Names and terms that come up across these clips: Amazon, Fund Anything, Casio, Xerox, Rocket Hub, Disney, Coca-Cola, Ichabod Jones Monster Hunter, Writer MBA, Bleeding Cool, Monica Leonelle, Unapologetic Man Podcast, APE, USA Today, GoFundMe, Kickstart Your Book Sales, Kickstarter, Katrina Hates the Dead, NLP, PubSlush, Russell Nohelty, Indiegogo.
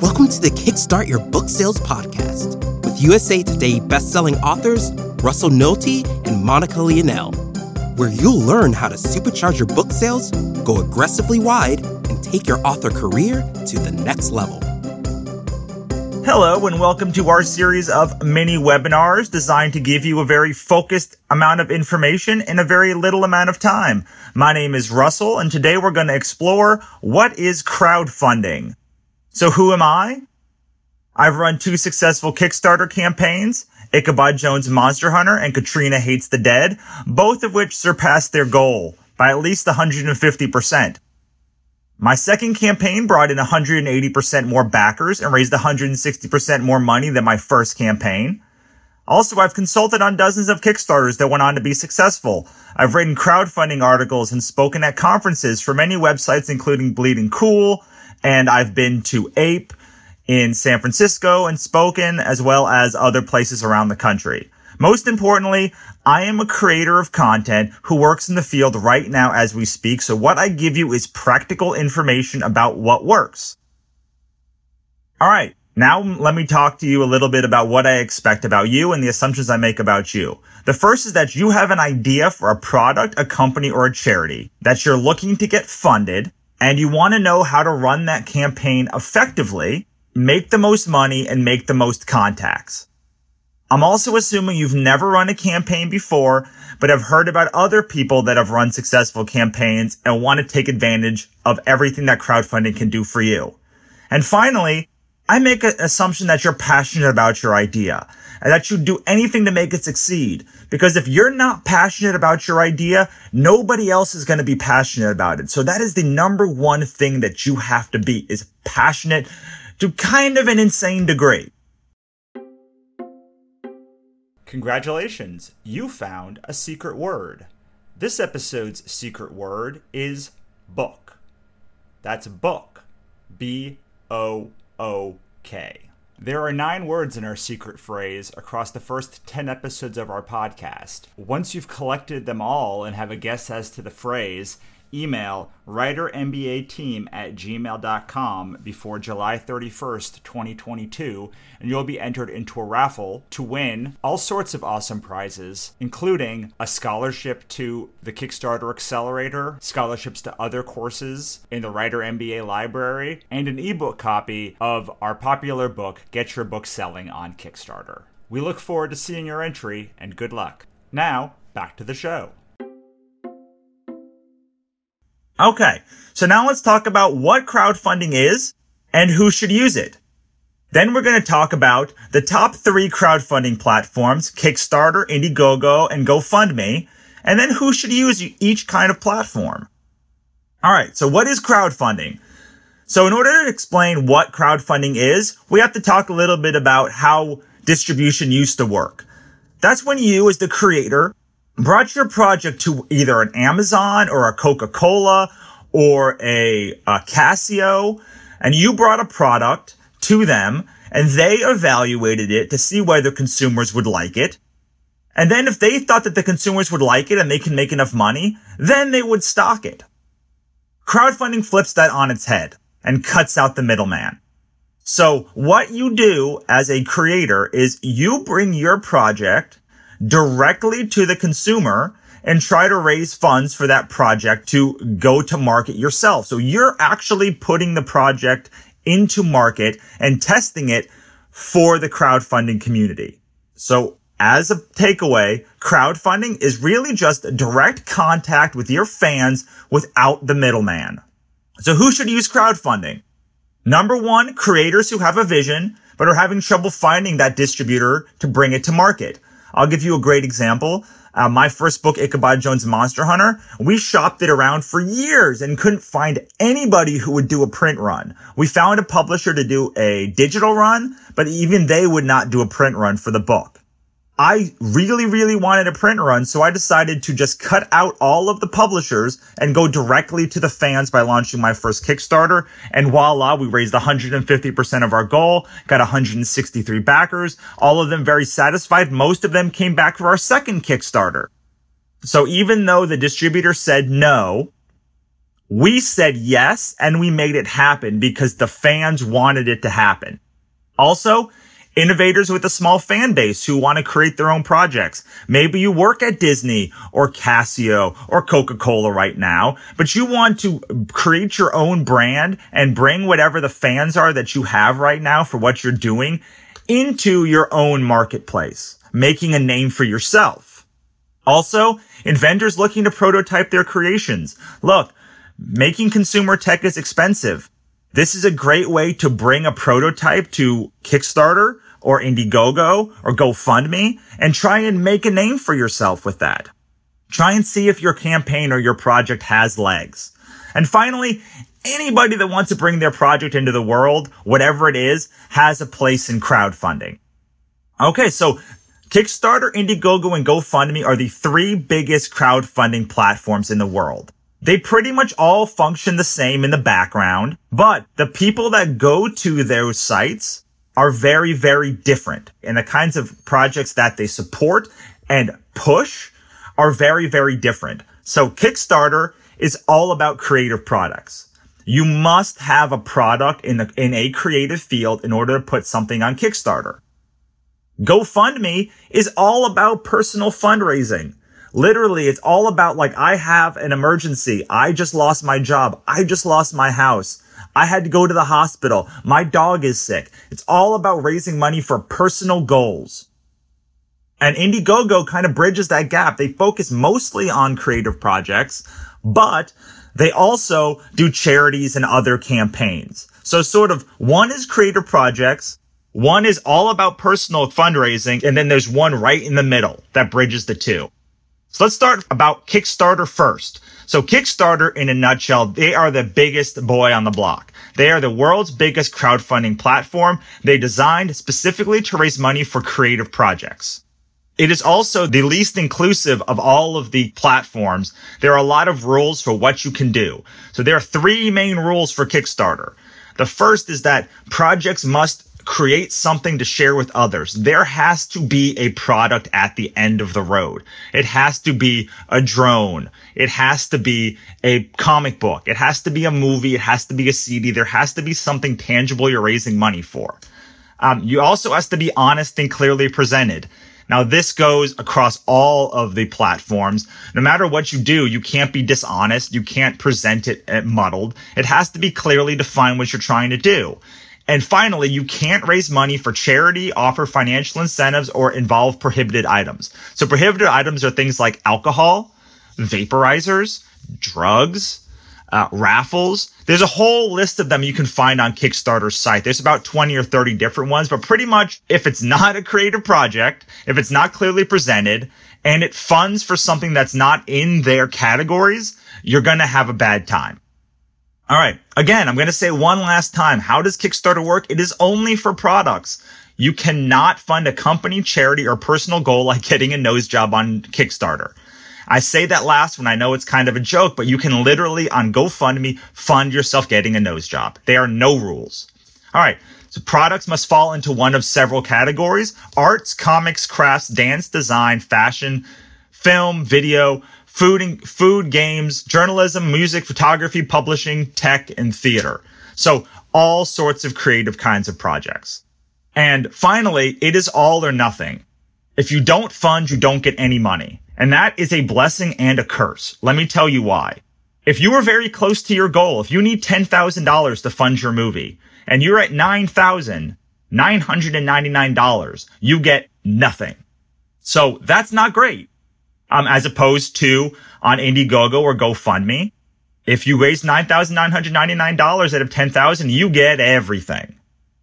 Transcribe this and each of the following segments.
Welcome to the Kickstart Your Book Sales podcast with USA Today best-selling authors Russell Nohelty and Monica Leonelle, where you'll learn how to supercharge your book sales, go aggressively wide, and take your author career to the next level. Hello and welcome to our series of mini webinars designed to give you a very focused amount of information in a very little amount of time. My name is Russell and today we're going to explore what is crowdfunding. So who am I? I've run two successful Kickstarter campaigns, Ichabod Jones Monster Hunter and Katrina Hates the Dead, both of which surpassed their goal by at least 150%. My second campaign brought in 180% more backers and raised 160% more money than my first campaign. Also, I've consulted on dozens of Kickstarters that went on to be successful. I've written crowdfunding articles and spoken at conferences for many websites, including Bleeding Cool, and I've been to APE in San Francisco and spoken, as well as other places around the country. Most importantly, I am a creator of content who works in the field right now as we speak, so what I give you is practical information about what works. All right, now let me talk to you a little bit about what I expect about you and the assumptions I make about you. The first is that you have an idea for a product, a company, or a charity that you're looking to get funded, and you want to know how to run that campaign effectively, make the most money, and make the most contacts. I'm also assuming you've never run a campaign before, but have heard about other people that have run successful campaigns and want to take advantage of everything that crowdfunding can do for you. And finally, I make an assumption that you're passionate about your idea and that you'd do anything to make it succeed. Because if you're not passionate about your idea, nobody else is going to be passionate about it. So that is the number one thing that you have to be, is passionate to kind of an insane degree. Congratulations, you found a secret word. This episode's secret word is book. That's book, B-O-O-K. There are 9 words in our secret phrase across the first 10 episodes of our podcast. Once you've collected them all and have a guess as to the phrase, email writermbateam@gmail.com before July 31st, 2022, and you'll be entered into a raffle to win all sorts of awesome prizes, including a scholarship to the Kickstarter Accelerator, scholarships to other courses in the Writer MBA library, and an ebook copy of our popular book, Get Your Book Selling on Kickstarter. We look forward to seeing your entry, and good luck. Now, back to the show. Okay, so now let's talk about what crowdfunding is and who should use it. Then we're going to talk about the top 3 crowdfunding platforms, Kickstarter, Indiegogo, and GoFundMe, and then who should use each kind of platform. All right, so what is crowdfunding? So in order to explain what crowdfunding is, we have to talk a little bit about how distribution used to work. That's when you, as the creator, brought your project to either an Amazon or a Coca-Cola or a Casio, and you brought a product to them, and they evaluated it to see whether consumers would like it. And then if they thought that the consumers would like it and they can make enough money, then they would stock it. Crowdfunding flips that on its head and cuts out the middleman. So what you do as a creator is you bring your project directly to the consumer and try to raise funds for that project to go to market yourself. So you're actually putting the project into market and testing it for the crowdfunding community. So as a takeaway, crowdfunding is really just direct contact with your fans without the middleman. So who should use crowdfunding? Number 1, creators who have a vision but are having trouble finding that distributor to bring it to market. I'll give you a great example. My first book, Ichabod Jones Monster Hunter, we shopped it around for years and couldn't find anybody who would do a print run. We found a publisher to do a digital run, but even they would not do a print run for the book. I really wanted a print run, so I decided to just cut out all of the publishers and go directly to the fans by launching my first Kickstarter. And voila, we raised 150% of our goal, got 163 backers, all of them very satisfied. Most of them came back for our second Kickstarter. So even though the distributor said no, We said yes, and we made it happen because the fans wanted it to happen. Also, innovators with a small fan base who want to create their own projects. Maybe you work at Disney or Casio or Coca-Cola right now, but you want to create your own brand and bring whatever the fans are that you have right now for what you're doing into your own marketplace, making a name for yourself. Also, inventors looking to prototype their creations. Look, making consumer tech is expensive. This is a great way to bring a prototype to Kickstarter or Indiegogo or GoFundMe and try and make a name for yourself with that. Try and see if your campaign or your project has legs. And finally, anybody that wants to bring their project into the world, whatever it is, has a place in crowdfunding. Okay, so Kickstarter, Indiegogo, and GoFundMe are the three biggest crowdfunding platforms in the world. They pretty much all function the same in the background, but the people that go to those sites are very, very different. And the kinds of projects that they support and push are very, very different. So Kickstarter is all about creative products. You must have a product in a creative field in order to put something on Kickstarter. GoFundMe is all about personal fundraising. Literally, it's all about, like, I have an emergency. I just lost my job. I just lost my house. I had to go to the hospital. My dog is sick. It's all about raising money for personal goals. And Indiegogo kind of bridges that gap. They focus mostly on creative projects, but they also do charities and other campaigns. So sort of one is creative projects, one is all about personal fundraising, and then there's one right in the middle that bridges the two. So let's start about Kickstarter first. So Kickstarter, in a nutshell, they are the biggest boy on the block. They are the world's biggest crowdfunding platform. They designed specifically to raise money for creative projects. It is also the least inclusive of all of the platforms. There are a lot of rules for what you can do. So there are three main rules for Kickstarter. The first is that projects must create something to share with others. There has to be a product at the end of the road. It has to be a drone. It has to be a comic book. It has to be a movie. It has to be a CD. There has to be something tangible you're raising money for. You also has to be honest and clearly presented. Now, this goes across all of the platforms. No matter what you do, you can't be dishonest. You can't present it muddled. It has to be clearly defined what you're trying to do. And finally, you can't raise money for charity, offer financial incentives, or involve prohibited items. So prohibited items are things like alcohol, vaporizers, drugs, raffles. There's a whole list of them you can find on Kickstarter's site. There's about 20 or 30 different ones, but pretty much if it's not a creative project, if it's not clearly presented, and it funds for something that's not in their categories, you're going to have a bad time. All right. Again, I'm going to say one last time. How does Kickstarter work? It is only for products. You cannot fund a company, charity, or personal goal like getting a nose job on Kickstarter. I say that last one. I know it's kind of a joke, but you can literally on GoFundMe fund yourself getting a nose job. There are no rules. All right. So products must fall into one of several categories: arts, comics, crafts, dance, design, fashion, film, video, food, games, journalism, music, photography, publishing, tech, and theater. So all sorts of creative kinds of projects. And finally, it is all or nothing. If you don't fund, you don't get any money. And that is a blessing and a curse. Let me tell you why. If you are very close to your goal, if you need $10,000 to fund your movie, and you're at $9,999, you get nothing. So that's not great. As opposed to on Indiegogo or GoFundMe. If you raise $9,999 out of $10,000, you get everything.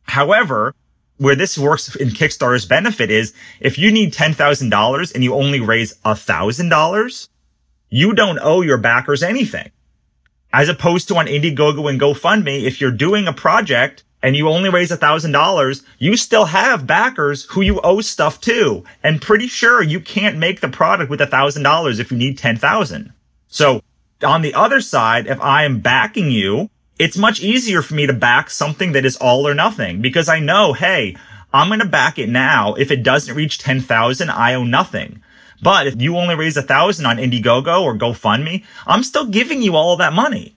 However, where this works in Kickstarter's benefit is if you need $10,000 and you only raise $1,000, you don't owe your backers anything. As opposed to on Indiegogo and GoFundMe, if you're doing a project and you only raise $1,000, you still have backers who you owe stuff to. And pretty sure you can't make the product with $1,000 if you need $10,000. So on the other side, if I am backing you, it's much easier for me to back something that is all or nothing because I know, hey, I'm going to back it now. If it doesn't reach 10,000, I owe nothing. But if you only raise $1,000 on Indiegogo or GoFundMe, I'm still giving you all that money.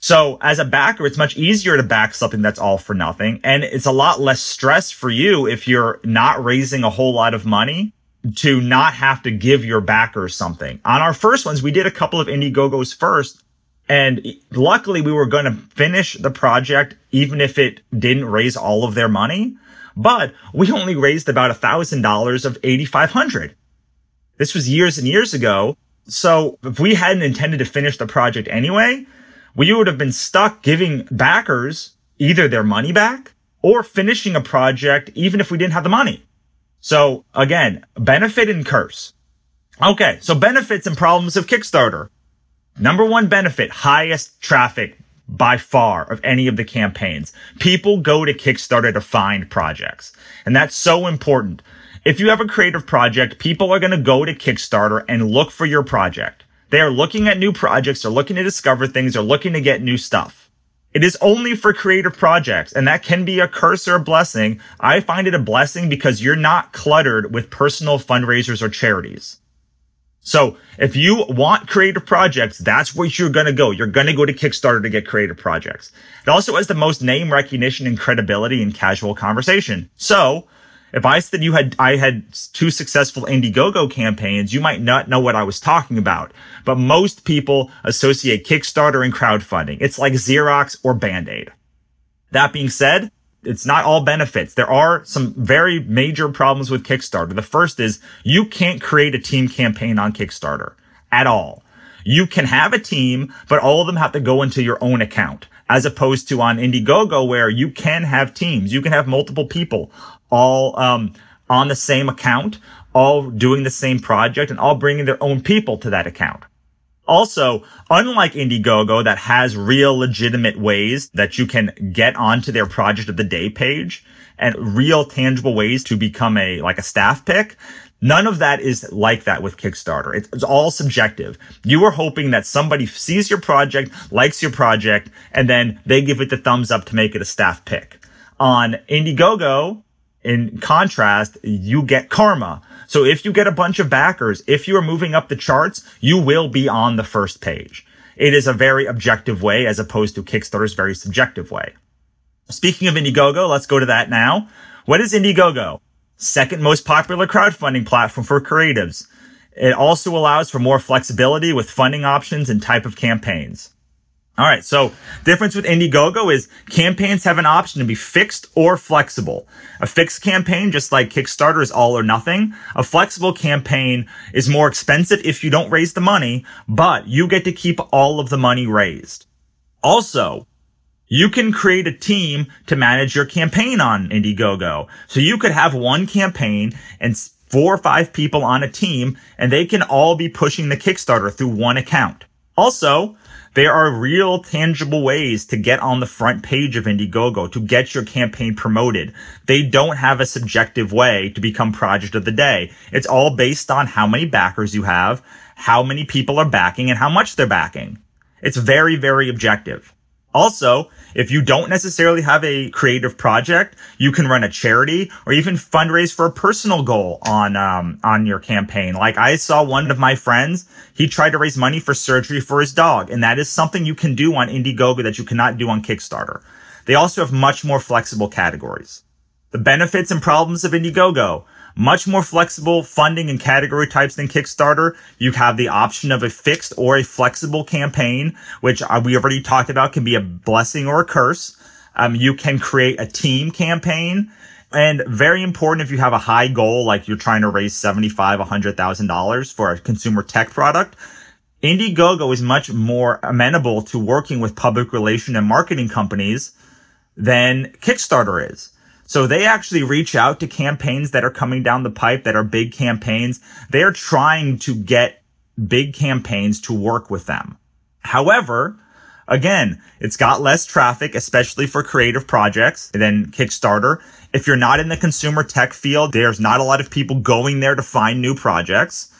So as a backer, it's much easier to back something that's all for nothing. And it's a lot less stress for you if you're not raising a whole lot of money to not have to give your backers something. On our first ones, we did a couple of Indiegogos first. And luckily, we were going to finish the project, even if it didn't raise all of their money. But we only raised about $1,000 of $8,500. This was years and years ago. So if we hadn't intended to finish the project anyway, we would have been stuck giving backers either their money back or finishing a project, even if we didn't have the money. So again, benefit and curse. Okay, so benefits and problems of Kickstarter. Number one benefit, highest traffic by far of any of the campaigns. People go to Kickstarter to find projects. And that's so important. If you have a creative project, people are going to go to Kickstarter and look for your project. They are looking at new projects. They're looking to discover things. They're looking to get new stuff. It is only for creative projects, and that can be a curse or a blessing. I find it a blessing because you're not cluttered with personal fundraisers or charities. So if you want creative projects, that's where you're going to go. You're going to go to Kickstarter to get creative projects. It also has the most name recognition and credibility in casual conversation. So if I said I had two successful Indiegogo campaigns, you might not know what I was talking about. But most people associate Kickstarter and crowdfunding. It's like Xerox or Band-Aid. That being said, it's not all benefits. There are some very major problems with Kickstarter. The first is you can't create a team campaign on Kickstarter at all. You can have a team, but all of them have to go into your own account, as opposed to on Indiegogo, where you can have teams. You can have multiple people all on the same account, all doing the same project, and all bringing their own people to that account. Also, unlike Indiegogo that has real legitimate ways that you can get onto their project of the day page and real tangible ways to become a staff pick, none of that is like that with Kickstarter. It's all subjective. You are hoping that somebody sees your project, likes your project, and then they give it the thumbs up to make it a staff pick. On Indiegogo, in contrast, you get karma. So if you get a bunch of backers, if you are moving up the charts, you will be on the first page. It is a very objective way as opposed to Kickstarter's very subjective way. Speaking of Indiegogo, let's go to that now. What is Indiegogo? Second most popular crowdfunding platform for creatives. It also allows for more flexibility with funding options and type of campaigns. All right, so difference with Indiegogo is campaigns have an option to be fixed or flexible. A fixed campaign, just like Kickstarter, is all or nothing. A flexible campaign is more expensive if you don't raise the money, but you get to keep all of the money raised. Also, you can create a team to manage your campaign on Indiegogo. So you could have one campaign and 4 or 5 people on a team, and they can all be pushing the Kickstarter through one account. Also, there are real tangible ways to get on the front page of Indiegogo to get your campaign promoted. They don't have a subjective way to become project of the day. It's all based on how many backers you have, how many people are backing, and how much they're backing. It's very, very objective. Also, if you don't necessarily have a creative project, you can run a charity or even fundraise for a personal goal on your campaign. Like I saw one of my friends, he tried to raise money for surgery for his dog. And that is something you can do on Indiegogo that you cannot do on Kickstarter. They also have much more flexible categories. The benefits and problems of Indiegogo. Much more flexible funding and category types than Kickstarter. You have the option of a fixed or a flexible campaign, which we already talked about can be a blessing or a curse. You can create a team campaign. And very important if you have a high goal, like you're trying to raise $75,000, $100,000 for a consumer tech product. Indiegogo is much more amenable to working with public relation and marketing companies than Kickstarter is. So they actually reach out to campaigns that are coming down the pipe that are big campaigns. They are trying to get big campaigns to work with them. However, again, it's got less traffic, especially for creative projects, than Kickstarter. If you're not in the consumer tech field, there's not a lot of people going there to find new projects.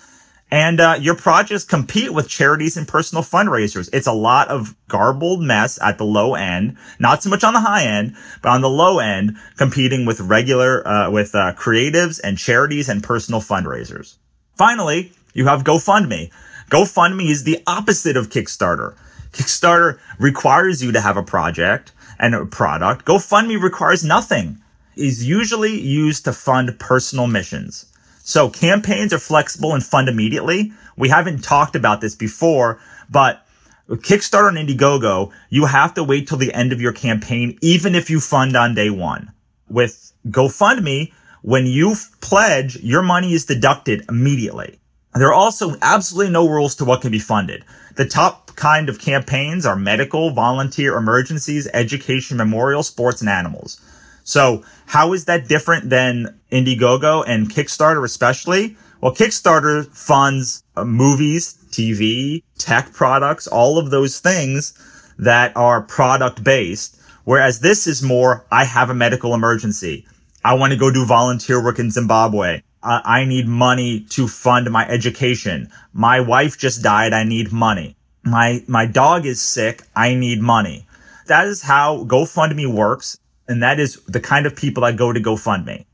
And your projects compete with charities and personal fundraisers. It's a lot of garbled mess at the low end, not so much on the high end, but on the low end, competing with regular creatives and charities and personal fundraisers. Finally, you have GoFundMe. GoFundMe is the opposite of Kickstarter. Kickstarter requires you to have a project and a product. GoFundMe requires nothing. Is usually used to fund personal missions. So campaigns are flexible and fund immediately. We haven't talked about this before, but with Kickstarter and Indiegogo, you have to wait till the end of your campaign, even if you fund on day one. With GoFundMe, when you pledge, your money is deducted immediately. There are also absolutely no rules to what can be funded. The top kind of campaigns are medical, volunteer, emergencies, education, memorial, sports, and animals. So how is that different than Indiegogo and Kickstarter especially? Well, Kickstarter funds movies, TV, tech products, all of those things that are product-based, whereas this is more, I have a medical emergency. I want to go do volunteer work in Zimbabwe. I need money to fund my education. My wife just died. I need money. My dog is sick. I need money. That is how GoFundMe works. And that is the kind of people that go to GoFundMe.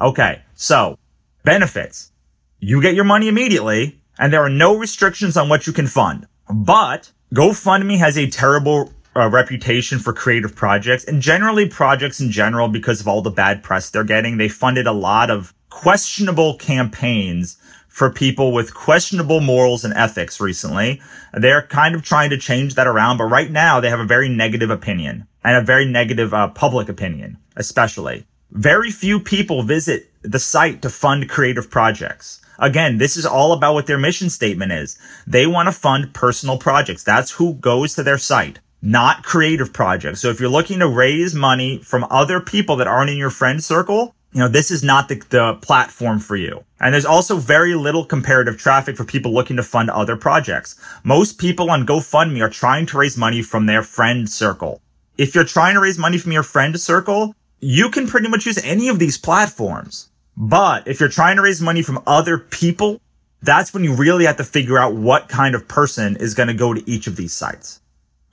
Okay, so benefits. You get your money immediately, and there are no restrictions on what you can fund. But GoFundMe has a terrible reputation for creative projects, and generally projects in general, because of all the bad press they're getting. They funded a lot of questionable campaigns for people with questionable morals and ethics recently. They're kind of trying to change that around, but right now they have a very negative opinion. And a very negative public opinion, especially. Very few people visit the site to fund creative projects. Again, this is all about what their mission statement is. They want to fund personal projects. That's who goes to their site, not creative projects. So if you're looking to raise money from other people that aren't in your friend circle, you know, this is not the platform for you. And there's also very little comparative traffic for people looking to fund other projects. Most people on GoFundMe are trying to raise money from their friend circle. If you're trying to raise money from your friend circle, you can pretty much use any of these platforms. But if you're trying to raise money from other people, that's when you really have to figure out what kind of person is going to go to each of these sites.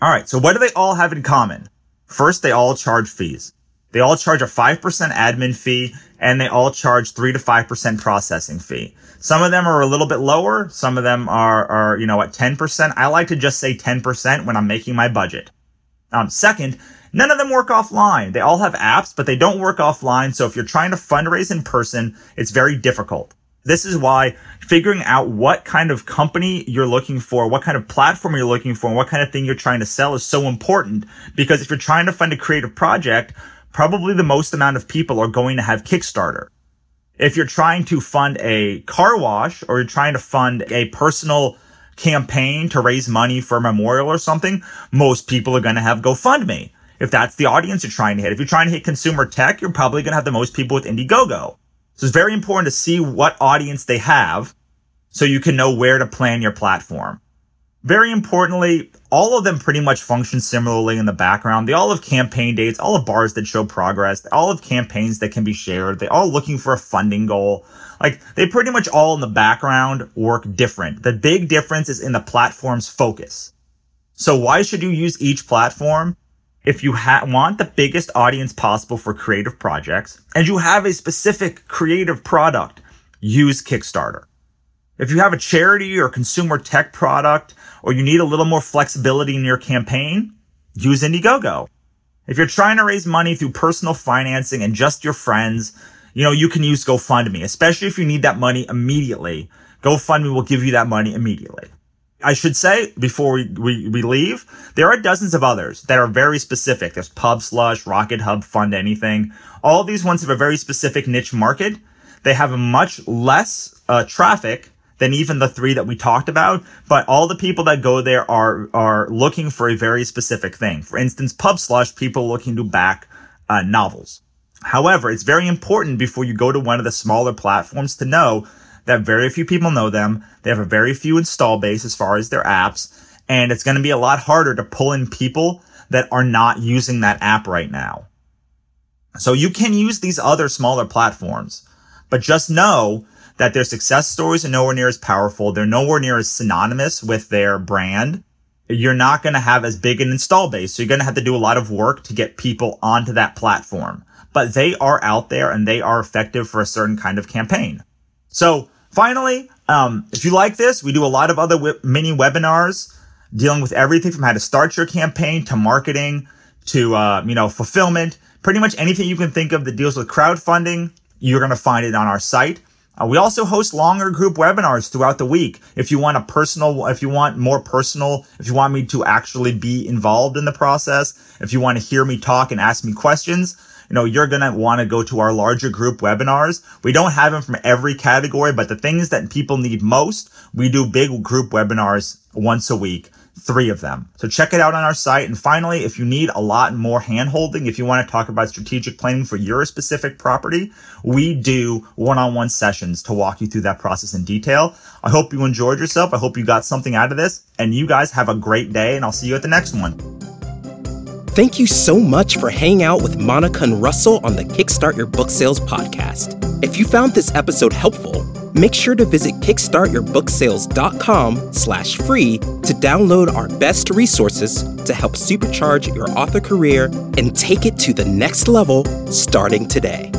All right, so what do they all have in common? First, they all charge fees. They all charge a 5% admin fee, and they all charge 3 to 5% processing fee. Some of them are a little bit lower. Some of them are you know, at 10%. I like to just say 10% when I'm making my budget. Second, none of them work offline. They all have apps, but they don't work offline. So if you're trying to fundraise in person, it's very difficult. This is why figuring out what kind of company you're looking for, what kind of platform you're looking for, and what kind of thing you're trying to sell is so important. Because if you're trying to fund a creative project, probably the most amount of people are going to have Kickstarter. If you're trying to fund a car wash or you're trying to fund a personal campaign to raise money for a memorial or something, most people are going to have GoFundMe. If that's the audience you're trying to hit. If you're trying to hit consumer tech, you're probably going to have the most people with Indiegogo. So it's very important to see what audience they have so you can know where to plan your platform. Very importantly, all of them pretty much function similarly in the background. They all have campaign dates, all have bars that show progress, they all have campaigns that can be shared. They're all looking for a funding goal. Like, they pretty much all in the background work different. The big difference is in the platform's focus. So why should you use each platform? If you want the biggest audience possible for creative projects and you have a specific creative product, use Kickstarter. If you have a charity or consumer tech product, or you need a little more flexibility in your campaign, use Indiegogo. If you're trying to raise money through personal financing and just your friends, you know, you can use GoFundMe, especially if you need that money immediately. GoFundMe will give you that money immediately. I should say, before we leave, there are dozens of others that are very specific. There's PubSlush, Rocket Hub, Fund Anything. All these ones have a very specific niche market. They have a much less traffic than even the three that we talked about, but all the people that go there are looking for a very specific thing. For instance, PubSlush, people looking to back novels. However, it's very important before you go to one of the smaller platforms to know that very few people know them. They have a very few install base as far as their apps, and it's going to be a lot harder to pull in people that are not using that app right now. So you can use these other smaller platforms, but just know that their success stories are nowhere near as powerful. They're nowhere near as synonymous with their brand. You're not going to have as big an install base. So you're going to have to do a lot of work to get people onto that platform. But they are out there and they are effective for a certain kind of campaign. So finally, if you like this, we do a lot of other mini webinars. dealing with everything from how to start your campaign to marketing to, fulfillment. Pretty much anything you can think of that deals with crowdfunding, you're going to find it on our site. We also host longer group webinars throughout the week. If you want me to actually be involved in the process, if you want to hear me talk and ask me questions, you're going to want to go to our larger group webinars. We don't have them from every category, but the things that people need most, we do big group webinars once a week. 3 of them. So check it out on our site. And finally, if you need a lot more handholding, if you want to talk about strategic planning for your specific property, we do one-on-one sessions to walk you through that process in detail. I hope you enjoyed yourself. I hope you got something out of this, and you guys have a great day, and I'll see you at the next one. Thank you so much for hanging out with Monica and Russell on the Kickstart Your Book Sales podcast. If you found this episode helpful, make sure to visit kickstartyourbooksales.com/free to download our best resources to help supercharge your author career and take it to the next level starting today.